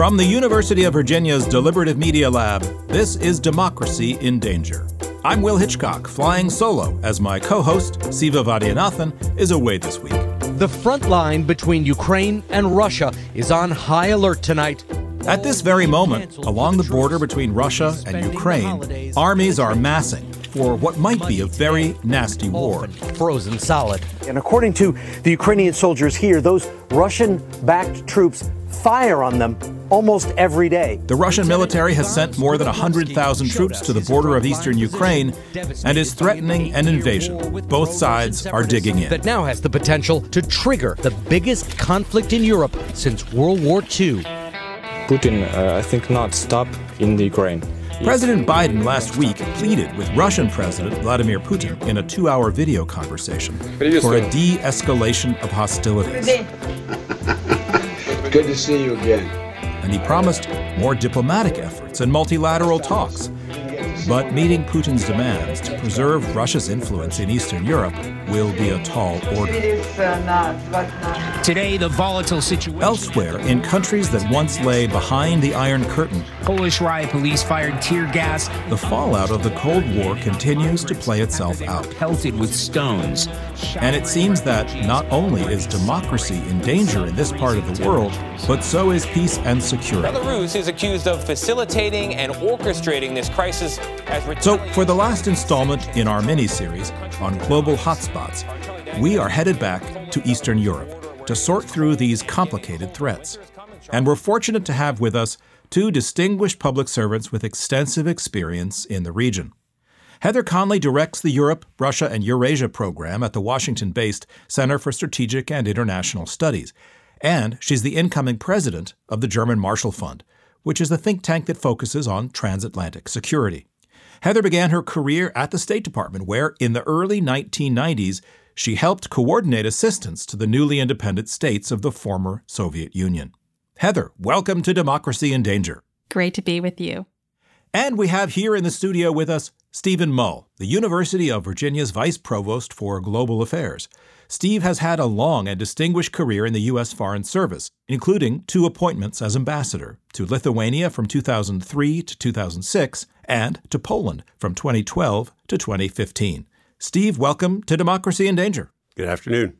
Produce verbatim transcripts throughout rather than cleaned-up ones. From the University of Virginia's Deliberative Media Lab, this is Democracy in Danger. I'm Will Hitchcock, flying solo, as my co-host, Siva Vaidyanathan, is away this week. The front line between Ukraine and Russia is on high alert tonight. At this very moment, along the border between Russia and Ukraine, armies are massing for what might be a very nasty war. Frozen solid. And according to the Ukrainian soldiers here, those Russian-backed troops fire on them almost every day. The Russian military has sent more than one hundred thousand troops to the border of eastern Ukraine and is threatening an invasion. Both sides are digging in. That now has the potential to trigger the biggest conflict in Europe since World War Two. Putin, uh, I think, not stop in the Ukraine. President Biden last week pleaded with Russian President Vladimir Putin in a two-hour video conversation for a de-escalation of hostilities. Good to see you again. And he promised more diplomatic efforts and multilateral talks. But meeting Putin's demands to preserve Russia's influence in Eastern Europe will be a tall order. Today, the volatile situation. Elsewhere, in countries that once lay behind the Iron Curtain, Polish riot police fired tear gas. The fallout of the Cold War continues to play itself out. Pelted with stones. And it seems that not only is democracy in danger in this part of the world, but so is peace and security. Belarus is accused of facilitating and orchestrating this crisis. As so, for the last installment in our mini-series on global hotspots, we are headed back to Eastern Europe to sort through these complicated threats. And we're fortunate to have with us two distinguished public servants with extensive experience in the region. Heather Conley directs the Europe, Russia, and Eurasia program at the Washington-based Center for Strategic and International Studies. And she's the incoming president of the German Marshall Fund, which is the think tank that focuses on transatlantic security. Heather began her career at the State Department, where in the early nineteen nineties, she helped coordinate assistance to the newly independent states of the former Soviet Union. Heather, welcome to Democracy in Danger. Great to be with you. And we have here in the studio with us Stephen Mull, the University of Virginia's Vice Provost for Global Affairs. Steve has had a long and distinguished career in the U S. Foreign Service, including two appointments as ambassador, to Lithuania from two thousand three to two thousand six, and to Poland from twenty twelve to twenty fifteen. Steve, welcome to Democracy in Danger. Good afternoon.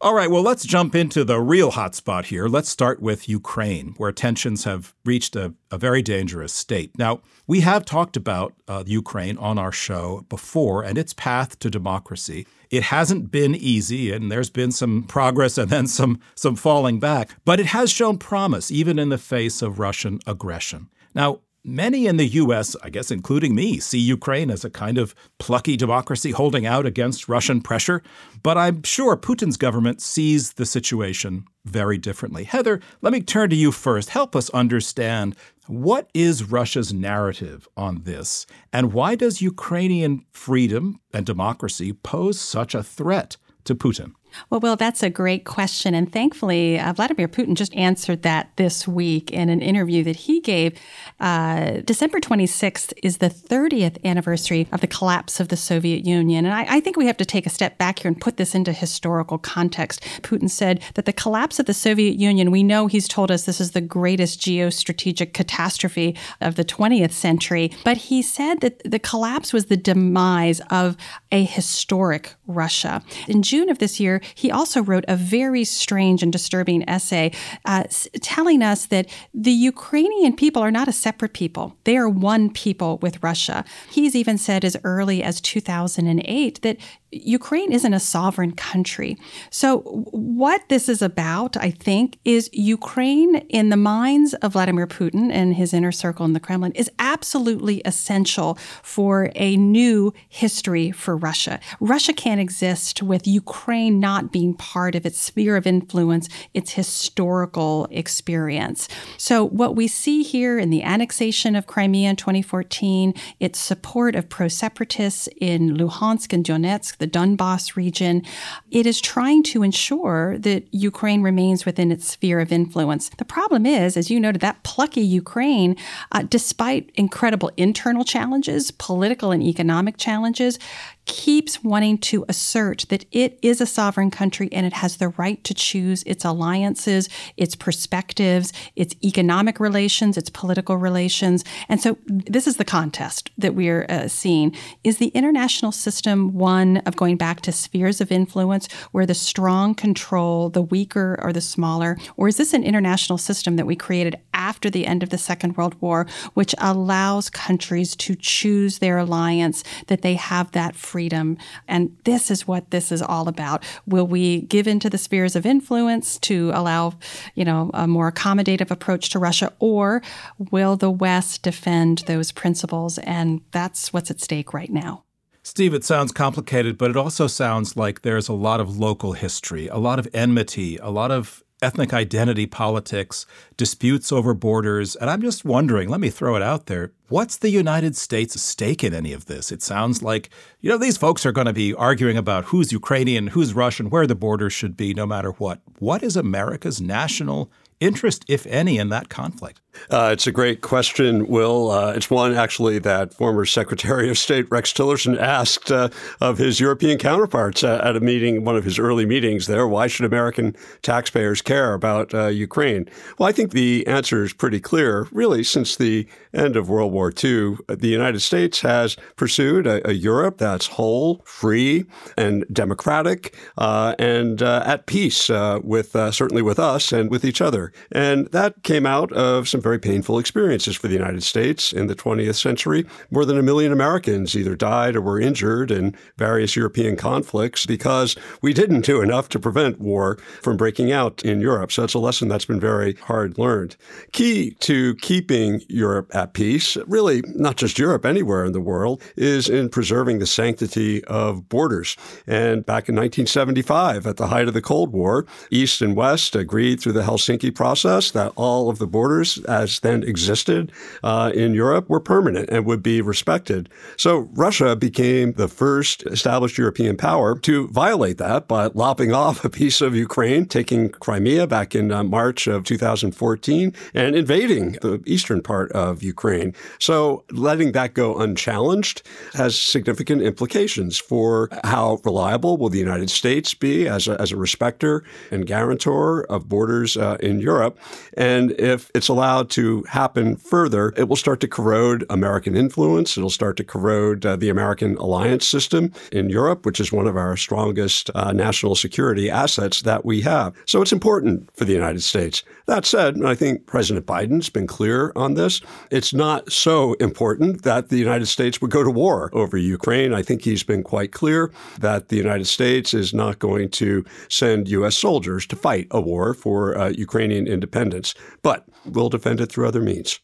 All right, well, let's jump into the real hotspot here. Let's start with Ukraine, where tensions have reached a, a very dangerous state. Now, we have talked about uh, Ukraine on our show before and its path to democracy. It hasn't been easy, and there's been some progress and then some, some falling back. But it has shown promise, even in the face of Russian aggression. Now, many in the U S, I guess including me, see Ukraine as a kind of plucky democracy holding out against Russian pressure. But I'm sure Putin's government sees the situation very differently. Heather, let me turn to you first. Help us understand, what is Russia's narrative on this? And why does Ukrainian freedom and democracy pose such a threat to Putin? Well, Will, that's a great question. And thankfully, uh, Vladimir Putin just answered that this week in an interview that he gave. Uh, December twenty-sixth is the thirtieth anniversary of the collapse of the Soviet Union. And I, I think we have to take a step back here and put this into historical context. Putin said that the collapse of the Soviet Union, we know he's told us this is the greatest geostrategic catastrophe of the twentieth century. But he said that the collapse was the demise of a historic Russia. In June of this year, he also wrote a very strange and disturbing essay uh, s- telling us that the Ukrainian people are not a separate people. They are one people with Russia. He's even said as early as two thousand eight that Ukraine isn't a sovereign country. So what this is about, I think, is Ukraine in the minds of Vladimir Putin and his inner circle in the Kremlin is absolutely essential for a new history for Russia. Russia can't exist with Ukraine not being part of its sphere of influence, its historical experience. So what we see here in the annexation of Crimea in twenty fourteen, its support of pro-separatists in Luhansk and Donetsk, the Donbass region, it is trying to ensure that Ukraine remains within its sphere of influence. The problem is, as you noted, that plucky Ukraine, uh, despite incredible internal challenges, political and economic challenges, keeps wanting to assert that it is a sovereign country and it has the right to choose its alliances, its perspectives, its economic relations, its political relations. And so this is the contest that we're uh, seeing. Is the international system one of going back to spheres of influence where the strong control the weaker or the smaller? Or is this an international system that we created after the end of the Second World War, which allows countries to choose their alliance, that they have that freedom? And this is what this is all about. Will we give into the spheres of influence to allow, you know, a more accommodative approach to Russia, or will the West defend those principles? And that's what's at stake right now. Steve, it sounds complicated, but it also sounds like there's a lot of local history, a lot of enmity, a lot of ethnic identity politics, disputes over borders. And I'm just wondering, let me throw it out there, what's the United States' stake in any of this? It sounds like, you know, these folks are going to be arguing about who's Ukrainian, who's Russian, where the border should be, no matter what. What is America's national interest, if any, in that conflict? Uh, it's a great question, Will. Uh, it's one, actually, that former Secretary of State Rex Tillerson asked uh, of his European counterparts uh, at a meeting, one of his early meetings there, why should American taxpayers care about uh, Ukraine? Well, I think the answer is pretty clear. Really, since the end of World War Two, the United States has pursued a, a Europe that's whole, free, and democratic, uh, and uh, at peace uh, with uh, certainly with us and with each other. And that came out of some very painful experiences for the United States in the twentieth century. More than a million Americans either died or were injured in various European conflicts because we didn't do enough to prevent war from breaking out in Europe. So that's a lesson that's been very hard learned. Key to keeping Europe at peace, really not just Europe, anywhere in the world, is in preserving the sanctity of borders. And back in nineteen seventy-five, at the height of the Cold War, East and West agreed through the Helsinki process that all of the borders as then existed uh, in Europe were permanent and would be respected. So Russia became the first established European power to violate that by lopping off a piece of Ukraine, taking Crimea back in uh, March of two thousand fourteen, and invading the eastern part of Ukraine. So letting that go unchallenged has significant implications for how reliable will the United States be as a, as a respecter and guarantor of borders uh, in Europe. And if it's allowed to happen further, it will start to corrode American influence. It'll start to corrode uh, the American alliance system in Europe, which is one of our strongest uh, national security assets that we have. So it's important for the United States. That said, and I think President Biden's been clear on this, it's not so important that the United States would go to war over Ukraine. I think he's been quite clear that the United States is not going to send U S soldiers to fight a war for uh, Ukrainian independence, but we'll defend it through other means.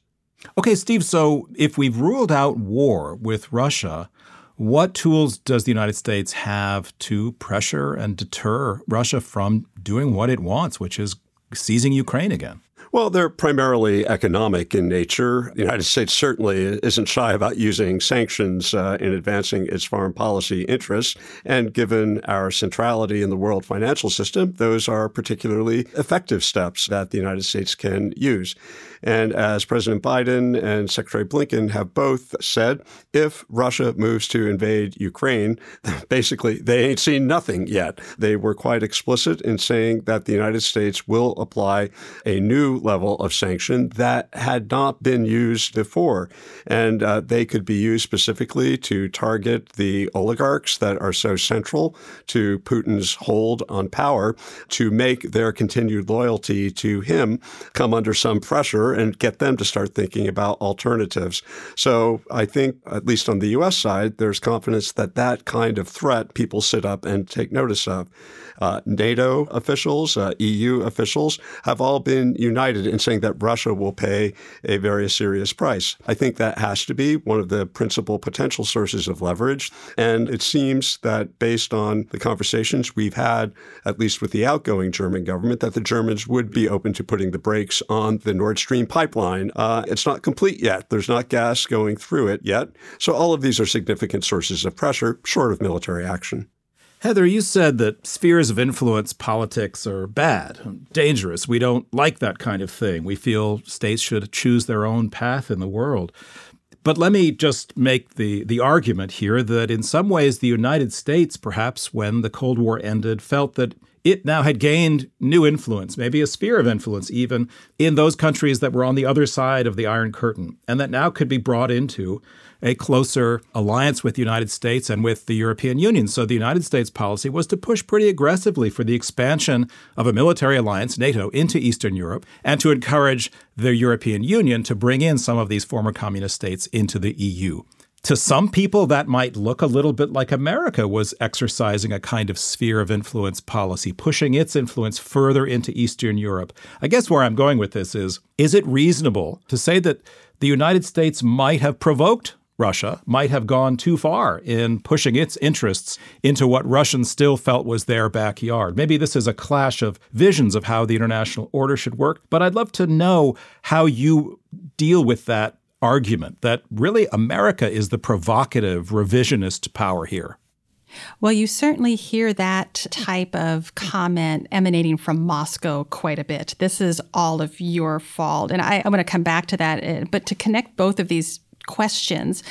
Okay, Steve, so if we've ruled out war with Russia, what tools does the United States have to pressure and deter Russia from doing what it wants, which is seizing Ukraine again? Well, they're primarily economic in nature. The United States certainly isn't shy about using sanctions uh, in advancing its foreign policy interests. And given our centrality in the world financial system, those are particularly effective steps that the United States can use. And as President Biden and Secretary Blinken have both said, if Russia moves to invade Ukraine, basically they ain't seen nothing yet. They were quite explicit in saying that the United States will apply a new level of sanction that had not been used before. And uh, they could be used specifically to target the oligarchs that are so central to Putin's hold on power, to make their continued loyalty to him come under some pressure and get them to start thinking about alternatives. So I think, at least on the U S side, there's confidence that that kind of threat people sit up and take notice of. Uh, NATO officials, uh, E U officials have all been united in saying that Russia will pay a very serious price. I think that has to be one of the principal potential sources of leverage. And it seems that based on the conversations we've had, at least with the outgoing German government, that the Germans would be open to putting the brakes on the Nord Stream pipeline. Uh, it's not complete yet. There's not gas going through it yet. So all of these are significant sources of pressure, short of military action. Heather, you said that spheres of influence politics are bad, dangerous. We don't like that kind of thing. We feel states should choose their own path in the world. But let me just make the, the argument here that in some ways the United States, perhaps when the Cold War ended, felt that it now had gained new influence, maybe a sphere of influence even, in those countries that were on the other side of the Iron Curtain, and that now could be brought into a closer alliance with the United States and with the European Union. So the United States policy was to push pretty aggressively for the expansion of a military alliance, NATO, into Eastern Europe, and to encourage the European Union to bring in some of these former communist states into the E U. To some people, that might look a little bit like America was exercising a kind of sphere of influence policy, pushing its influence further into Eastern Europe. I guess where I'm going with this is, is it reasonable to say that the United States might have provoked Russia, might have gone too far in pushing its interests into what Russians still felt was their backyard? Maybe this is a clash of visions of how the international order should work, but I'd love to know how you deal with that argument that really America is the provocative revisionist power here. Well, you certainly hear that type of comment emanating from Moscow quite a bit. This is all of your fault. And I, I'm going to come back to that. But to connect both of these questions,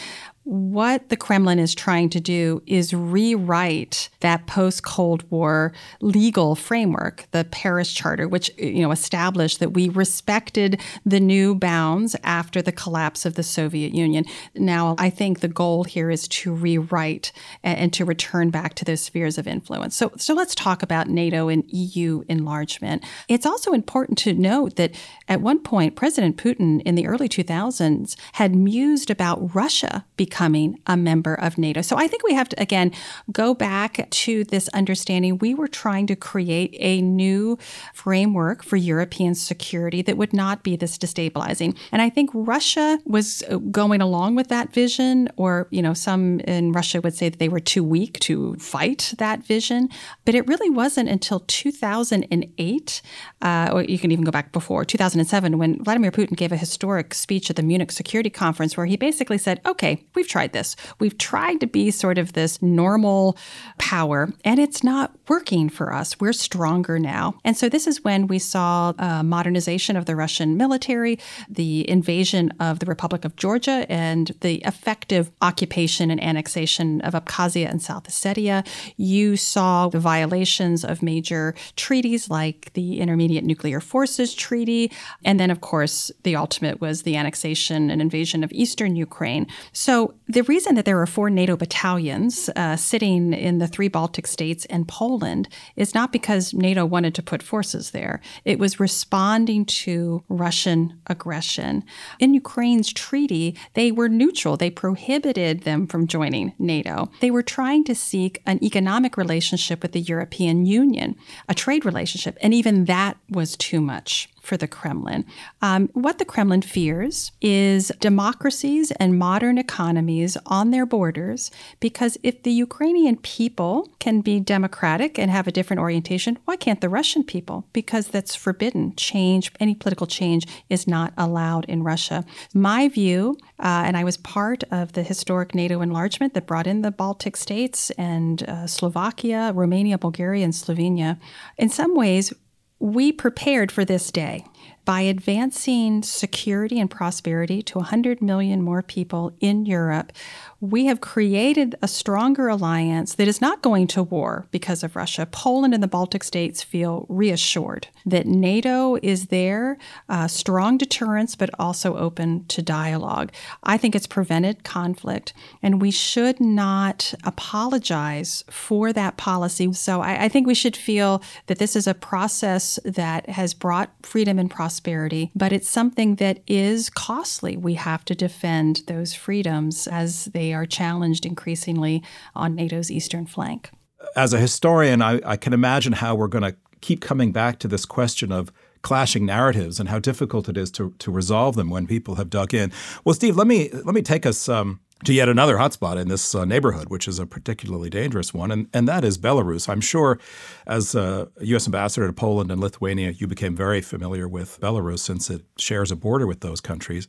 what the Kremlin is trying to do is rewrite that post-Cold War legal framework, the Paris Charter, which, you know, established that we respected the new bounds after the collapse of the Soviet Union. Now, I think the goal here is to rewrite and to return back to those spheres of influence. So, so let's talk about NATO and E U enlargement. It's also important to note that at one point, President Putin in the early two thousands had mused about Russia becoming becoming a member of NATO. So I think we have to, again, go back to this understanding. We were trying to create a new framework for European security that would not be this destabilizing. And I think Russia was going along with that vision, or, you know, some in Russia would say that they were too weak to fight that vision. But it really wasn't until two thousand eight, uh, or you can even go back before, two thousand seven, when Vladimir Putin gave a historic speech at the Munich Security Conference, where he basically said, okay, we've tried this. We've tried to be sort of this normal power, and it's not working for us. We're stronger now. And so this is when we saw uh, modernization of the Russian military, the invasion of the Republic of Georgia, and the effective occupation and annexation of Abkhazia and South Ossetia. You saw the violations of major treaties like the Intermediate Nuclear Forces Treaty. And then, of course, the ultimate was the annexation and invasion of eastern Ukraine. So So the reason that there are four NATO battalions uh, sitting in the three Baltic states and Poland is not because NATO wanted to put forces there. It was responding to Russian aggression. In Ukraine's treaty, they were neutral. They prohibited them from joining NATO. They were trying to seek an economic relationship with the European Union, a trade relationship, and even that was too much for the Kremlin. Um, what the Kremlin fears is democracies and modern economies on their borders, because if the Ukrainian people can be democratic and have a different orientation, why can't the Russian people? Because that's forbidden. Change, any political change is not allowed in Russia. My view, uh, and I was part of the historic NATO enlargement that brought in the Baltic states and uh, Slovakia, Romania, Bulgaria, and Slovenia. In some ways, we prepared for this day by advancing security and prosperity to one hundred million more people in Europe. We have created a stronger alliance that is not going to war because of Russia. Poland and the Baltic states feel reassured that NATO is there, uh, strong deterrence, but also open to dialogue. I think it's prevented conflict, and we should not apologize for that policy. So I, I think we should feel that this is a process that has brought freedom and prosperity. Prosperity, but it's something that is costly. We have to defend those freedoms as they are challenged increasingly on NATO's eastern flank. As a historian, I, I can imagine how we're going to keep coming back to this question of clashing narratives and how difficult it is to, to resolve them when people have dug in. Well, Steve, let me let me take us um, to yet another hotspot in this uh, neighborhood, which is a particularly dangerous one, and, and that is Belarus. I'm sure as a U S ambassador to Poland and Lithuania, you became very familiar with Belarus since it shares a border with those countries.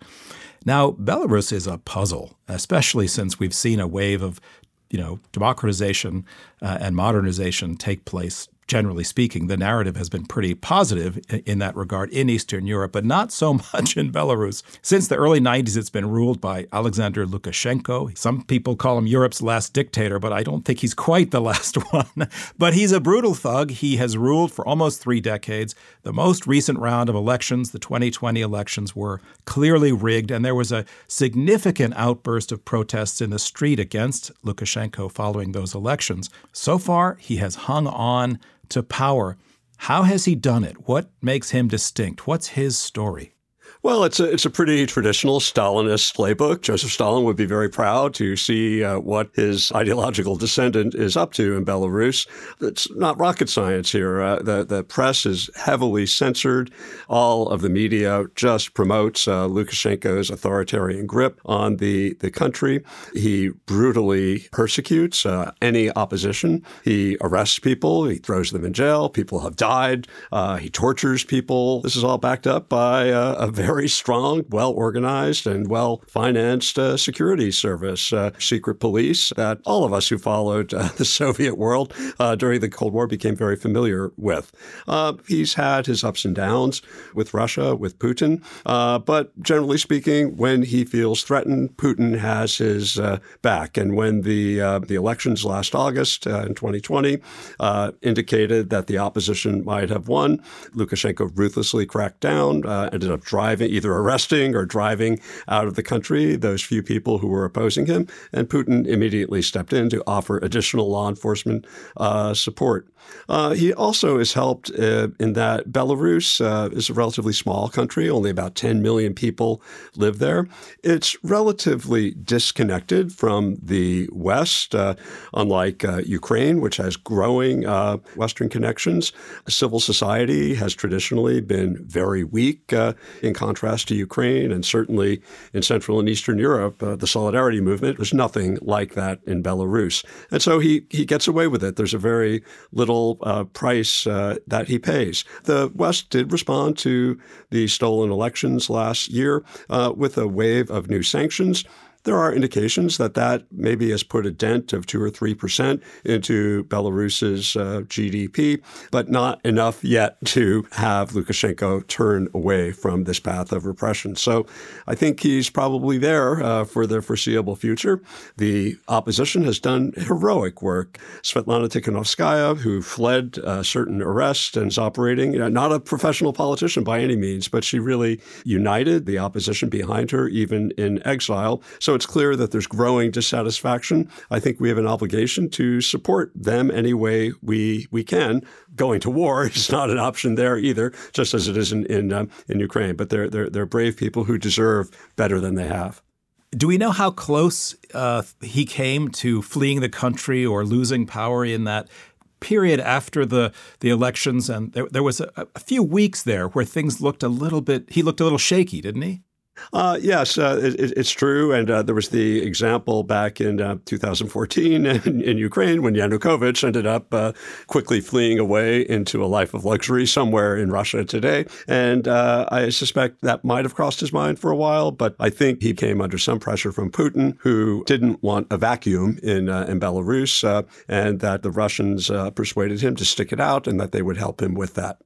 Now, Belarus is a puzzle, especially since we've seen a wave of, you know, democratization uh, and modernization take place generally speaking, the narrative has been pretty positive in that regard in Eastern Europe, but not so much in Belarus. Since the early nineties, it's been ruled by Alexander Lukashenko. Some people call him Europe's last dictator, but I don't think he's quite the last one. But he's a brutal thug. He has ruled for almost three decades. The most recent round of elections, the twenty twenty elections, were clearly rigged, and there was a significant outburst of protests in the street against Lukashenko following those elections. So far, he has hung on to power. How has he done it? What makes him distinct? What's his story? Well, it's a it's a pretty traditional Stalinist playbook. Joseph Stalin would be very proud to see uh, what his ideological descendant is up to in Belarus. It's not rocket science here. Uh, the, the press is heavily censored. All of the media just promotes uh, Lukashenko's authoritarian grip on the, the country. He brutally persecutes uh, any opposition. He arrests people. He throws them in jail. People have died. Uh, he tortures people. This is all backed up by uh, a very very strong, well-organized, and well-financed uh, security service, uh, secret police that all of us who followed uh, the Soviet world uh, during the Cold War became very familiar with. Uh, he's had his ups and downs with Russia, with Putin, uh, but generally speaking, when he feels threatened, Putin has his uh, back. And when the uh, the elections last August uh, in twenty twenty uh, indicated that the opposition might have won, Lukashenko ruthlessly cracked down, uh, ended up driving either arresting or driving out of the country those few people who were opposing him. And Putin immediately stepped in to offer additional law enforcement uh, support. Uh, he also is helped uh, in that Belarus uh, is a relatively small country. Only about ten million people live there. It's relatively disconnected from the West, uh, unlike uh, Ukraine, which has growing uh, Western connections. Civil society has traditionally been very weak uh, in contrast to Ukraine, and certainly in Central and Eastern Europe, uh, the Solidarity Movement, there's nothing like that in Belarus. And so he, he gets away with it. There's a very little uh, price uh, that he pays. The West did respond to the stolen elections last year uh, with a wave of new sanctions. There are indications that that maybe has put a dent of two or three percent into Belarus's uh, G D P, but not enough yet to have Lukashenko turn away from this path of repression. So I think he's probably there uh, for the foreseeable future. The opposition has done heroic work. Svetlana Tikhanovskaya, who fled uh, certain arrests and is operating, you know, not a professional politician by any means, but she really united the opposition behind her, even in exile. So it's clear that there's growing dissatisfaction. I think we have an obligation to support them any way we we can. Going to war is not an option there either, just as it is in in, um, in Ukraine. But they're, they're they're brave people who deserve better than they have. Do we know how close uh, he came to fleeing the country or losing power in that period after the, the elections? And there, there was a, a few weeks there where things looked a little bit – he looked a little shaky, didn't he? Uh, yes, uh, it, it's true. And uh, there was the example back in uh, two thousand fourteen in, in Ukraine when Yanukovych ended up uh, quickly fleeing away into a life of luxury somewhere in Russia today. And uh, I suspect that might have crossed his mind for a while, but I think he came under some pressure from Putin, who didn't want a vacuum in, uh, in Belarus, uh, and that the Russians uh, persuaded him to stick it out and that they would help him with that.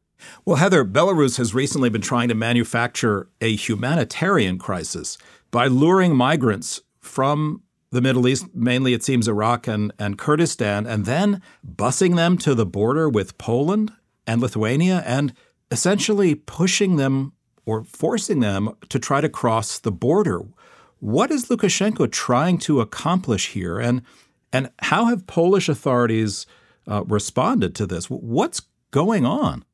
Well, Heather, Belarus has recently been trying to manufacture a humanitarian crisis by luring migrants from the Middle East, mainly it seems Iraq and, and Kurdistan, and then busing them to the border with Poland and Lithuania and essentially pushing them or forcing them to try to cross the border. What is Lukashenko trying to accomplish here? And, and how have Polish authorities uh, responded to this? What's going on?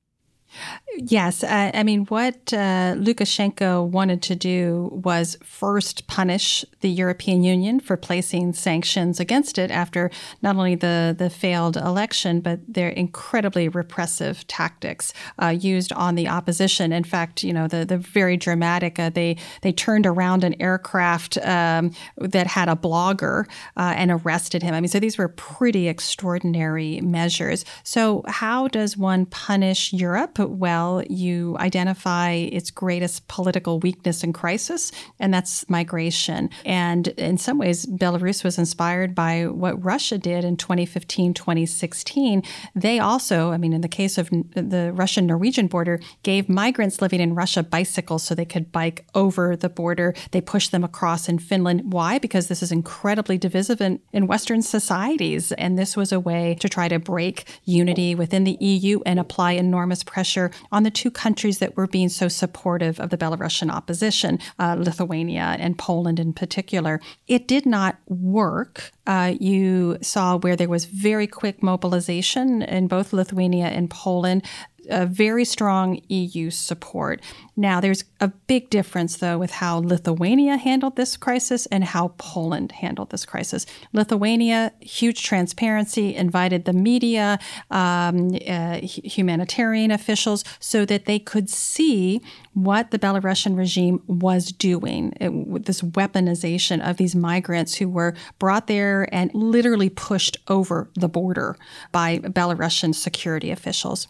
Yes. I, I mean, what uh, Lukashenko wanted to do was first punish the European Union for placing sanctions against it after not only the, the failed election, but their incredibly repressive tactics uh, used on the opposition. In fact, you know, the, the very dramatic, uh, they, they turned around an aircraft um, that had a blogger uh, and arrested him. I mean, so these were pretty extraordinary measures. So how does one punish Europe? Well, well, you identify its greatest political weakness and crisis, and that's migration. And in some ways, Belarus was inspired by what Russia did in twenty fifteen, twenty sixteen. They also, I mean, in the case of the Russian-Norwegian border, gave migrants living in Russia bicycles so they could bike over the border. They pushed them across in Finland. Why? Because this is incredibly divisive in, in Western societies. And this was a way to try to break unity within the E U and apply enormous pressure on the two countries that were being so supportive of the Belarusian opposition, uh, Lithuania and Poland in particular. It did not work. Uh, you saw where there was very quick mobilization in both Lithuania and Poland. A very strong E U support. Now, there's a big difference, though, with how Lithuania handled this crisis and how Poland handled this crisis. Lithuania, huge transparency, invited the media, um, uh, humanitarian officials, so that they could see what the Belarusian regime was doing, it, this weaponization of these migrants who were brought there and literally pushed over the border by Belarusian security officials.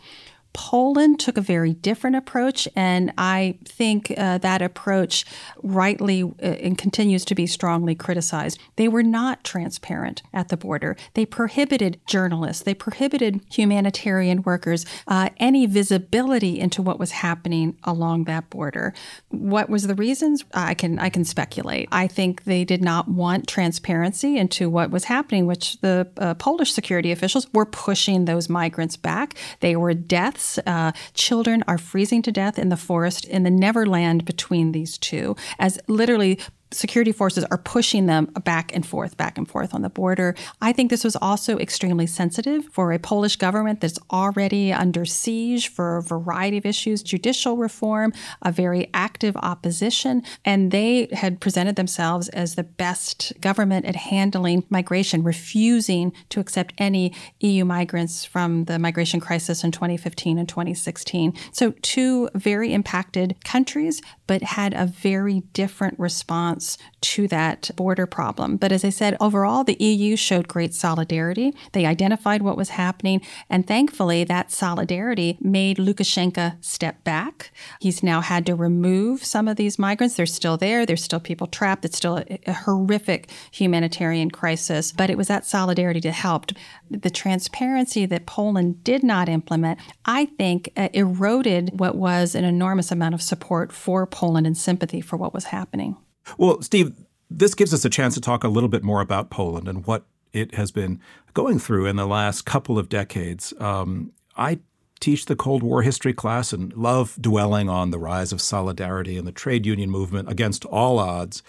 Poland took a very different approach, and I think uh, that approach rightly uh, and continues to be strongly criticized. They were not transparent at the border. They prohibited journalists. They prohibited humanitarian workers, uh, any visibility into what was happening along that border. What was the reasons? I can I can speculate. I think they did not want transparency into what was happening, which the uh, Polish security officials were pushing those migrants back. They were death. Uh, children are freezing to death in the forest in the Neverland between these two, as literally security forces are pushing them back and forth, back and forth on the border. I think this was also extremely sensitive for a Polish government that's already under siege for a variety of issues, judicial reform, a very active opposition. And they had presented themselves as the best government at handling migration, refusing to accept any E U migrants from the migration crisis in twenty fifteen and twenty sixteen. So two very impacted countries, but had a very different response to that border problem. But as I said, overall, the E U showed great solidarity. They identified what was happening. And thankfully, that solidarity made Lukashenko step back. He's now had to remove some of these migrants. They're still there. There's still people trapped. It's still a, a horrific humanitarian crisis. But it was that solidarity that helped. The transparency that Poland did not implement, I think, uh, eroded what was an enormous amount of support for Poland and sympathy for what was happening. Well, Steve, this gives us a chance to talk a little bit more about Poland and what it has been going through in the last couple of decades. Um, I teach the Cold War history class and love dwelling on the rise of Solidarity and the trade union movement against all odds.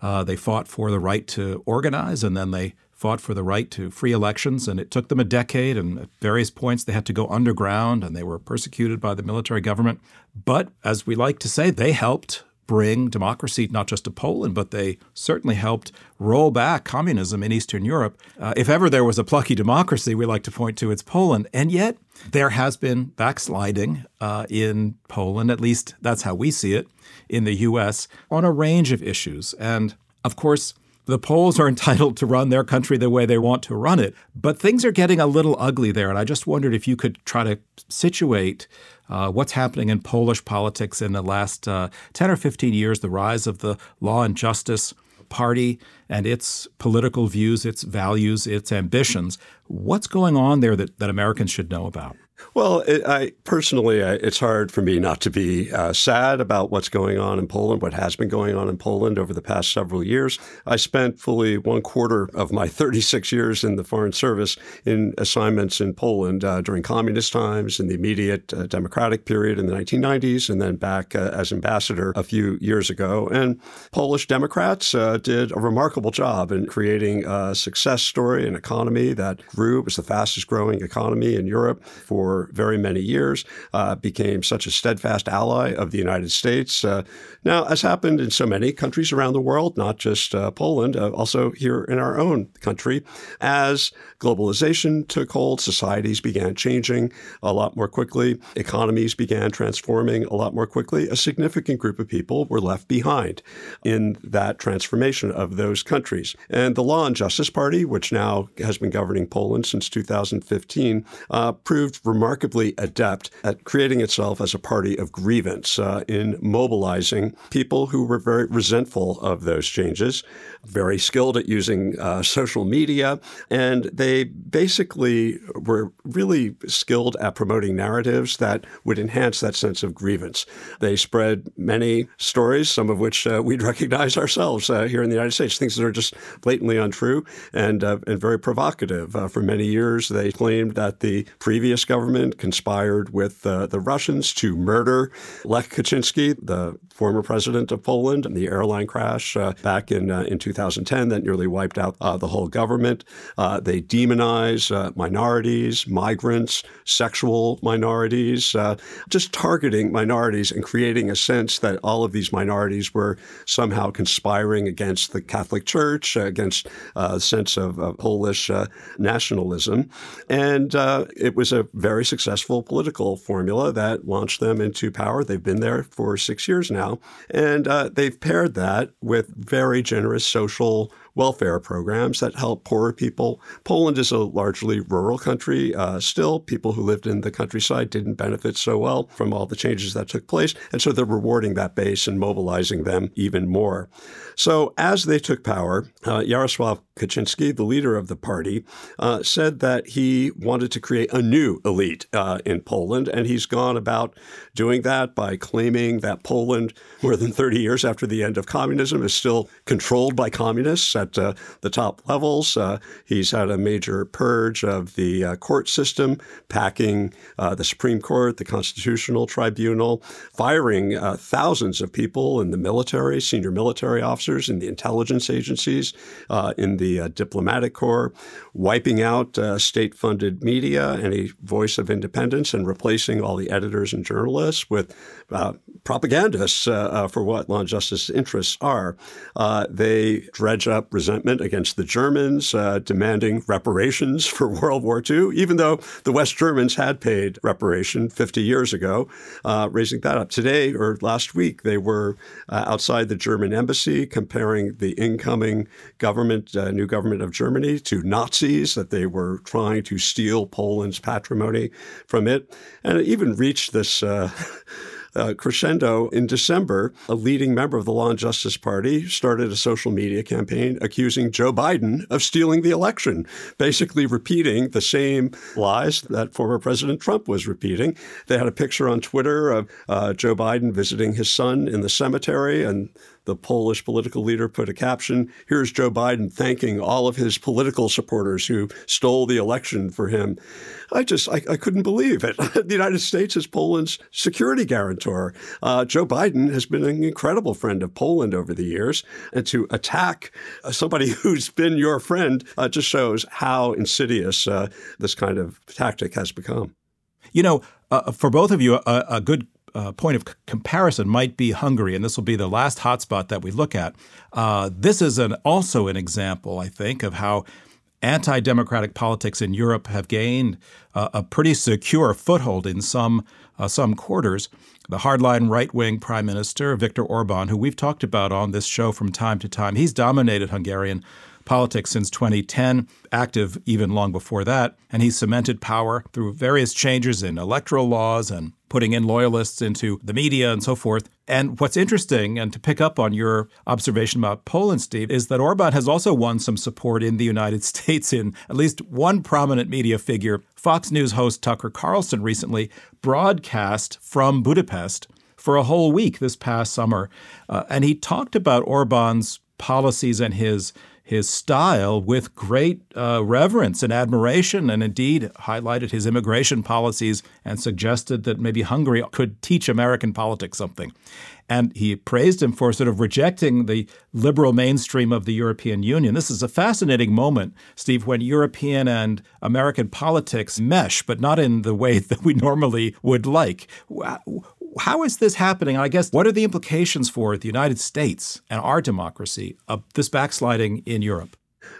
Uh, they fought for the right to organize, and then they fought for the right to free elections, and it took them a decade, and at various points they had to go underground, and they were persecuted by the military government. But as we like to say, they helped bring democracy not just to Poland, but they certainly helped roll back communism in Eastern Europe. Uh, if ever there was a plucky democracy we like to point to, it's Poland. And yet there has been backsliding uh, in Poland, at least that's how we see it, in the U S, on a range of issues. And of course, the Poles are entitled to run their country the way they want to run it. But things are getting a little ugly there. And I just wondered if you could try to situate Uh, what's happening in Polish politics in the last uh, ten or fifteen years, the rise of the Law and Justice Party and its political views, its values, its ambitions. What's going on there that, that Americans should know about? Well, it, I personally, I, it's hard for me not to be uh, sad about what's going on in Poland, what has been going on in Poland over the past several years. I spent fully one quarter of my thirty-six years in the Foreign Service in assignments in Poland uh, during communist times, in the immediate uh, democratic period in the nineteen nineties, and then back uh, as ambassador a few years ago. And Polish Democrats uh, did a remarkable job in creating a success story, an economy that grew. It was the fastest growing economy in Europe for very many years, uh, became such a steadfast ally of the United States. Uh, now, as happened in so many countries around the world, not just uh, Poland, uh, also here in our own country, as globalization took hold, societies began changing a lot more quickly, economies began transforming a lot more quickly, a significant group of people were left behind in that transformation of those countries. And the Law and Justice Party, which now has been governing Poland since two thousand fifteen, uh, proved remarkable remarkably adept at creating itself as a party of grievance uh, in mobilizing people who were very resentful of those changes, very skilled at using uh, social media. And they basically were really skilled at promoting narratives that would enhance that sense of grievance. They spread many stories, some of which uh, we'd recognize ourselves uh, here in the United States, things that are just blatantly untrue and, uh, and very provocative. Uh, for many years, they claimed that the previous government conspired with uh, the Russians to murder Lech Kaczynski, the former president of Poland, and the airline crash uh, back in uh, in two thousand ten that nearly wiped out uh, the whole government. Uh, they demonize uh, minorities, migrants, sexual minorities, uh, just targeting minorities and creating a sense that all of these minorities were somehow conspiring against the Catholic Church, uh, against uh, the sense of uh, Polish uh, nationalism. And uh, it was a very successful political formula that launched them into power. They've been there for six years now. And uh, they've paired that with very generous social welfare programs that help poorer people. Poland is a largely rural country. Uh, still, people who lived in the countryside didn't benefit so well from all the changes that took place. And so they're rewarding that base and mobilizing them even more. So as they took power, uh, Jaroslaw Kaczynski, the leader of the party, uh, said that he wanted to create a new elite uh, in Poland. And he's gone about doing that by claiming that Poland, more than thirty years after the end of communism, is still controlled by communists at uh, the top levels. Uh, he's had a major purge of the uh, court system, packing uh, the Supreme Court, the Constitutional Tribunal, firing uh, thousands of people in the military, senior military officers, in the intelligence agencies, uh, in the uh, diplomatic corps, wiping out uh, state-funded media, any voice of independence, and replacing all the editors and journalists with uh, propagandists uh, uh, for what law and justice interests are. Uh, they dredge up resentment against the Germans, uh, demanding reparations for World War Two, even though the West Germans had paid reparation fifty years ago, uh, raising that up. Today or last week, they were uh, outside the German embassy comparing the incoming government, uh, new government of Germany, to Nazis, that they were trying to steal Poland's patrimony from it. And it even reached this Uh, Uh, crescendo in December, a leading member of the Law and Justice Party started a social media campaign accusing Joe Biden of stealing the election, basically repeating the same lies that former President Trump was repeating. They had a picture on Twitter of uh, Joe Biden visiting his son in the cemetery, and the Polish political leader put a caption, "Here's Joe Biden thanking all of his political supporters who stole the election for him." I just, I, I couldn't believe it. The United States is Poland's security guarantor. Uh, Joe Biden has been an incredible friend of Poland over the years. And to attack somebody who's been your friend uh, just shows how insidious uh, this kind of tactic has become. You know, uh, for both of you, a, a good Uh, point of c- comparison might be Hungary, and this will be the last hotspot that we look at. Uh, this is an also an example, I think, of how anti-democratic politics in Europe have gained uh, a pretty secure foothold in some uh, some quarters. The hardline right-wing prime minister, Viktor Orban, who we've talked about on this show from time to time, he's dominated Hungarian politics since twenty ten, active even long before that, and he cemented power through various changes in electoral laws and putting in loyalists into the media and so forth. And what's interesting, and to pick up on your observation about Poland, Steve, is that Orban has also won some support in the United States in at least one prominent media figure. Fox News host Tucker Carlson recently broadcast from Budapest for a whole week this past summer, uh, and he talked about Orban's policies and his his style with great uh, reverence and admiration, and indeed highlighted his immigration policies and suggested that maybe Hungary could teach American politics something. And he praised him for sort of rejecting the liberal mainstream of the European Union. This is a fascinating moment, Steve, when European and American politics mesh, but not in the way that we normally would like. How is this happening? I guess, what are the implications for the United States and our democracy of this backsliding in Europe?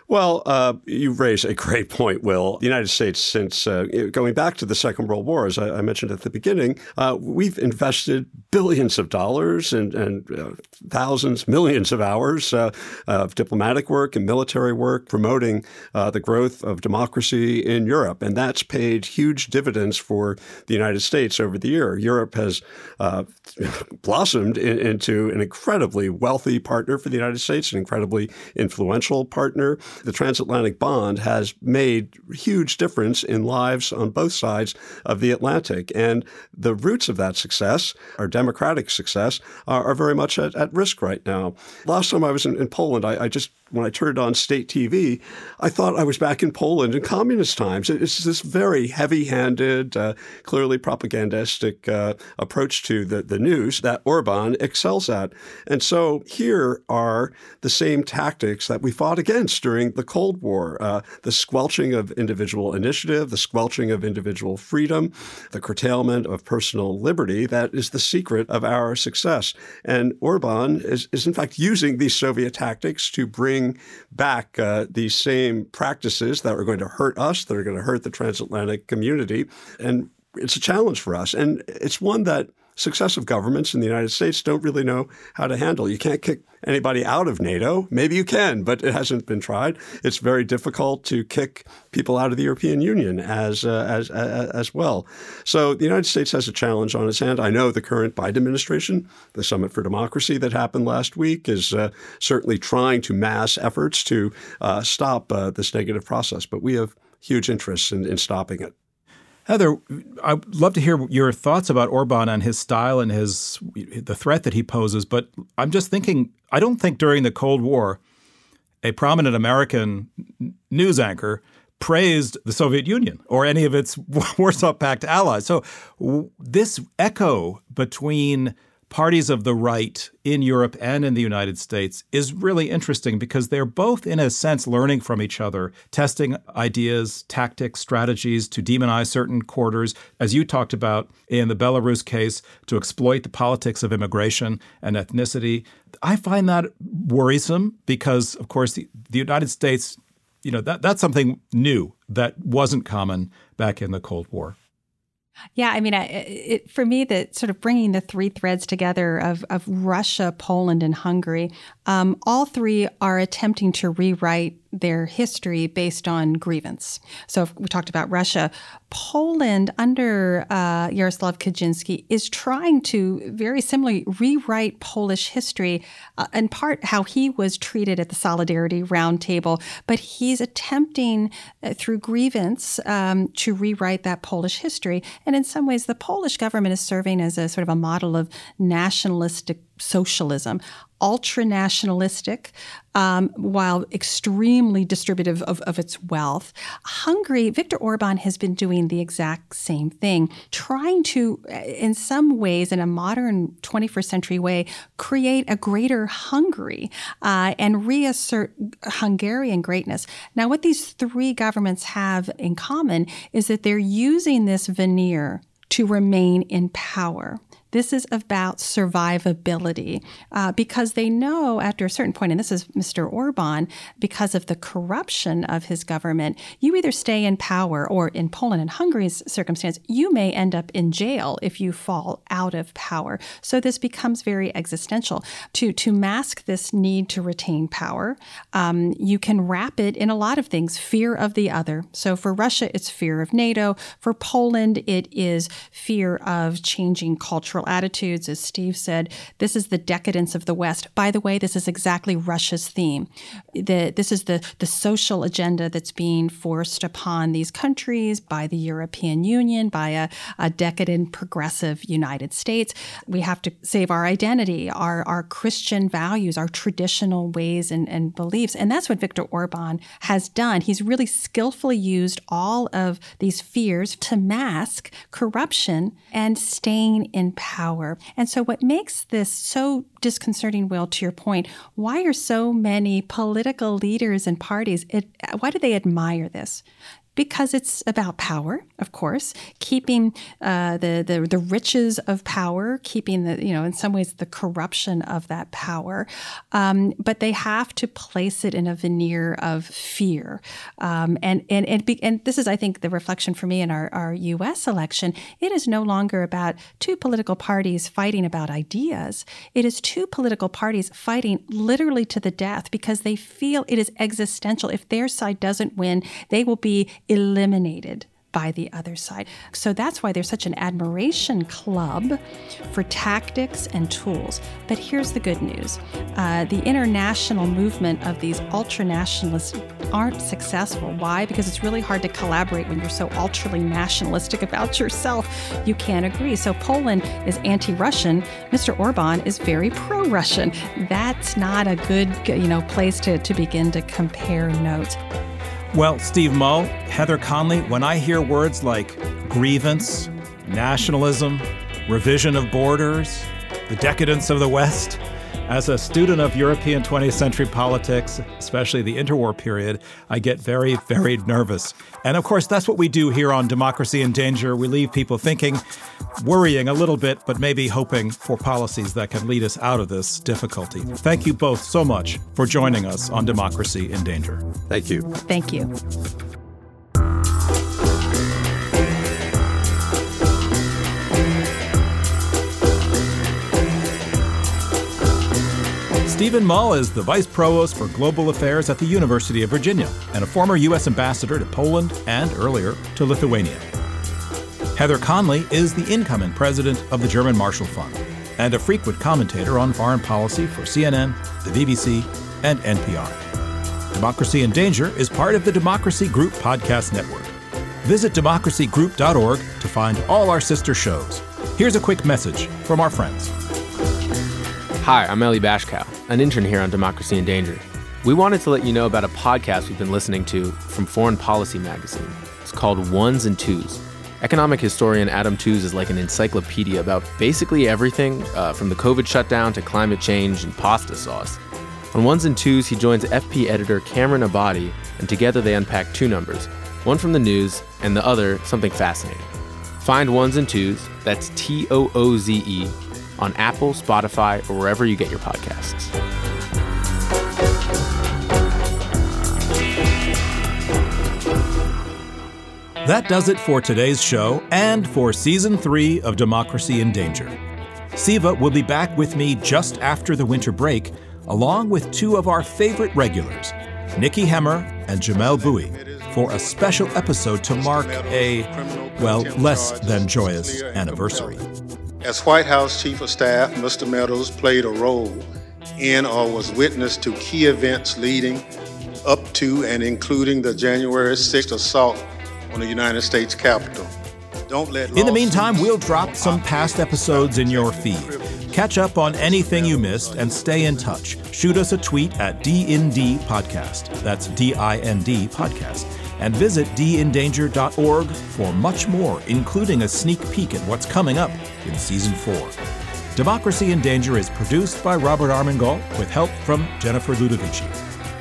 Well, uh, you raise a great point, Will. The United States, since uh, going back to the Second World War, as I, I mentioned at the beginning, uh, we've invested billions of dollars and, and uh, thousands, millions of hours uh, of diplomatic work and military work promoting uh, the growth of democracy in Europe. And that's paid huge dividends for the United States over the year. Europe has uh, blossomed in, into an incredibly wealthy partner for the United States, an incredibly influential partner. The transatlantic bond has made huge difference in lives on both sides of the Atlantic. And the roots of that success, our democratic success, are, are very much at, at risk right now. Last time I was in, in Poland, I, I just, when I turned on state T V, I thought I was back in Poland in communist times. It's this very heavy-handed, uh, clearly propagandistic uh, approach to the, the news that Orban excels at. And so here are the same tactics that we fought against during the Cold War, uh, the squelching of individual initiative, the squelching of individual freedom, the curtailment of personal liberty. That is the secret of our success. And Orban is, is in fact, using these Soviet tactics to bring back uh, these same practices that are going to hurt us, that are going to hurt the transatlantic community. And it's a challenge for us. And it's one that successive governments in the United States don't really know how to handle. You can't kick anybody out of NATO. Maybe you can, but it hasn't been tried. It's very difficult to kick people out of the European Union as uh, as uh, as well. So the United States has a challenge on its hand. I know the current Biden administration, the Summit for Democracy that happened last week, is uh, certainly trying to mass efforts to uh, stop uh, this negative process. But we have huge interests in, in stopping it. Heather, I'd love to hear your thoughts about Orban and his style and his the threat that he poses. But I'm just thinking, I don't think during the Cold War, a prominent American news anchor praised the Soviet Union or any of its Warsaw Pact allies. So w- this echo between parties of the right in Europe and in the United States is really interesting because they're both, in a sense, learning from each other, testing ideas, tactics, strategies to demonize certain quarters, as you talked about in the Belarus case, to exploit the politics of immigration and ethnicity. I find that worrisome because, of course, the, the United States, you know, that that's something new that wasn't common back in the Cold War. Yeah, I mean, I, it, for me, that sort of bringing the three threads together of, of Russia, Poland, and Hungary, um, all three are attempting to rewrite their history based on grievance. So if we talked about Russia. Poland under uh, Jaroslaw Kaczynski is trying to very similarly rewrite Polish history, uh, in part how he was treated at the Solidarity Roundtable. But he's attempting uh, through grievance um, to rewrite that Polish history. And in some ways, the Polish government is serving as a sort of a model of nationalistic socialism, ultra-nationalistic, um, while extremely distributive of, of its wealth. Hungary, Viktor Orban has been doing the exact same thing, trying to, in some ways, in a modern twenty-first century way, create a greater Hungary uh, and reassert Hungarian greatness. Now, what these three governments have in common is that they're using this veneer to remain in power. This is about survivability uh, because they know after a certain point, and this is Mister Orban, because of the corruption of his government, you either stay in power or in Poland and Hungary's circumstance, you may end up in jail if you fall out of power. So this becomes very existential. To, to mask this need to retain power, um, you can wrap it in a lot of things, fear of the other. So for Russia, it's fear of NATO. For Poland, it is fear of changing cultural attitudes, as Steve said. This is the decadence of the West. By the way, this is exactly Russia's theme. The, this is the, the social agenda that's being forced upon these countries by the European Union, by a, a decadent, progressive United States. We have to save our identity, our, our Christian values, our traditional ways and, and beliefs. And that's what Viktor Orban has done. He's really skillfully used all of these fears to mask corruption and staying in power. Power. And so what makes this so disconcerting, Will, to your point, why are so many political leaders and parties, it, why do they admire this? Because it's about power, of course, keeping uh, the, the the riches of power, keeping the, you know, in some ways the corruption of that power. Um, but they have to place it in a veneer of fear. Um, and, and, and, be, and this is, I think, the reflection for me in our, our U S election. It is no longer about two political parties fighting about ideas. It is two political parties fighting literally to the death because they feel it is existential. If their side doesn't win, they will be eliminated by the other side. So that's why there's such an admiration club for tactics and tools. But here's the good news. Uh, the international movement of these ultra-nationalists aren't successful. Why? Because it's really hard to collaborate when you're so ultra nationalistic about yourself. You can't agree. So Poland is anti-Russian. Mister Orban is very pro-Russian. That's not a good, you know, place to, to begin to compare notes. Well, Steve Mull, Heather Conley, when I hear words like grievance, nationalism, revision of borders, the decadence of the West, as a student of European twentieth century politics, especially the interwar period, I get very, very nervous. And of course, that's what we do here on Democracy in Danger. We leave people thinking, worrying a little bit, but maybe hoping for policies that can lead us out of this difficulty. Thank you both so much for joining us on Democracy in Danger. Thank you. Thank you. Stephen Mull is the Vice Provost for Global Affairs at the University of Virginia and a former U S ambassador to Poland and, earlier, to Lithuania. Heather Conley is the incoming president of the German Marshall Fund and a frequent commentator on foreign policy for C N N, the B B C, and N P R. Democracy in Danger is part of the Democracy Group podcast network. Visit democracy group dot org to find all our sister shows. Here's a quick message from our friends. Hi, I'm Ellie Bashkow, an intern here on Democracy in Danger. We wanted to let you know about a podcast we've been listening to from Foreign Policy Magazine. It's called Ones and Twos. Economic historian Adam Tooze is like an encyclopedia about basically everything, uh, from the COVID shutdown to climate change and pasta sauce. On Ones and Twos, he joins F P editor Cameron Abadi, and together they unpack two numbers, one from the news and the other something fascinating. Find Ones and Twos, that's T O O Z E, on Apple, Spotify, or wherever you get your podcasts. That does it for today's show and for Season three of Democracy in Danger. Siva will be back with me just after the winter break, along with two of our favorite regulars, Nikki Hemmer and Jamel Bowie, for a special episode to mark a, well, less than joyous anniversary. As White House Chief of Staff, Mister Meadows played a role in or was witness to key events leading up to and including the January sixth assault on the United States Capitol. Don't let in the meantime, we'll drop some past episodes in your feed. Catch up on anything you missed and stay in touch. Shoot us a tweet at D N D Podcast. That's D I N D Podcast. And visit d in danger dot org for much more, including a sneak peek at what's coming up in Season four. Democracy in Danger is produced by Robert Armengol with help from Jennifer Ludovici.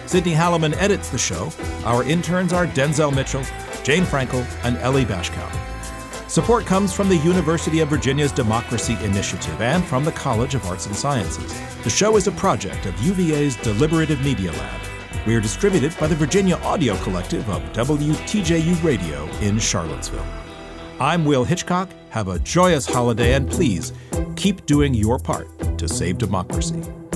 Sidney Halliman edits the show. Our interns are Denzel Mitchell, Jane Frankel, and Ellie Bashkow. Support comes from the University of Virginia's Democracy Initiative and from the College of Arts and Sciences. The show is a project of U V A's Deliberative Media Lab. We are distributed by the Virginia Audio Collective of W T J U Radio in Charlottesville. I'm Will Hitchcock. Have a joyous holiday, and please keep doing your part to save democracy.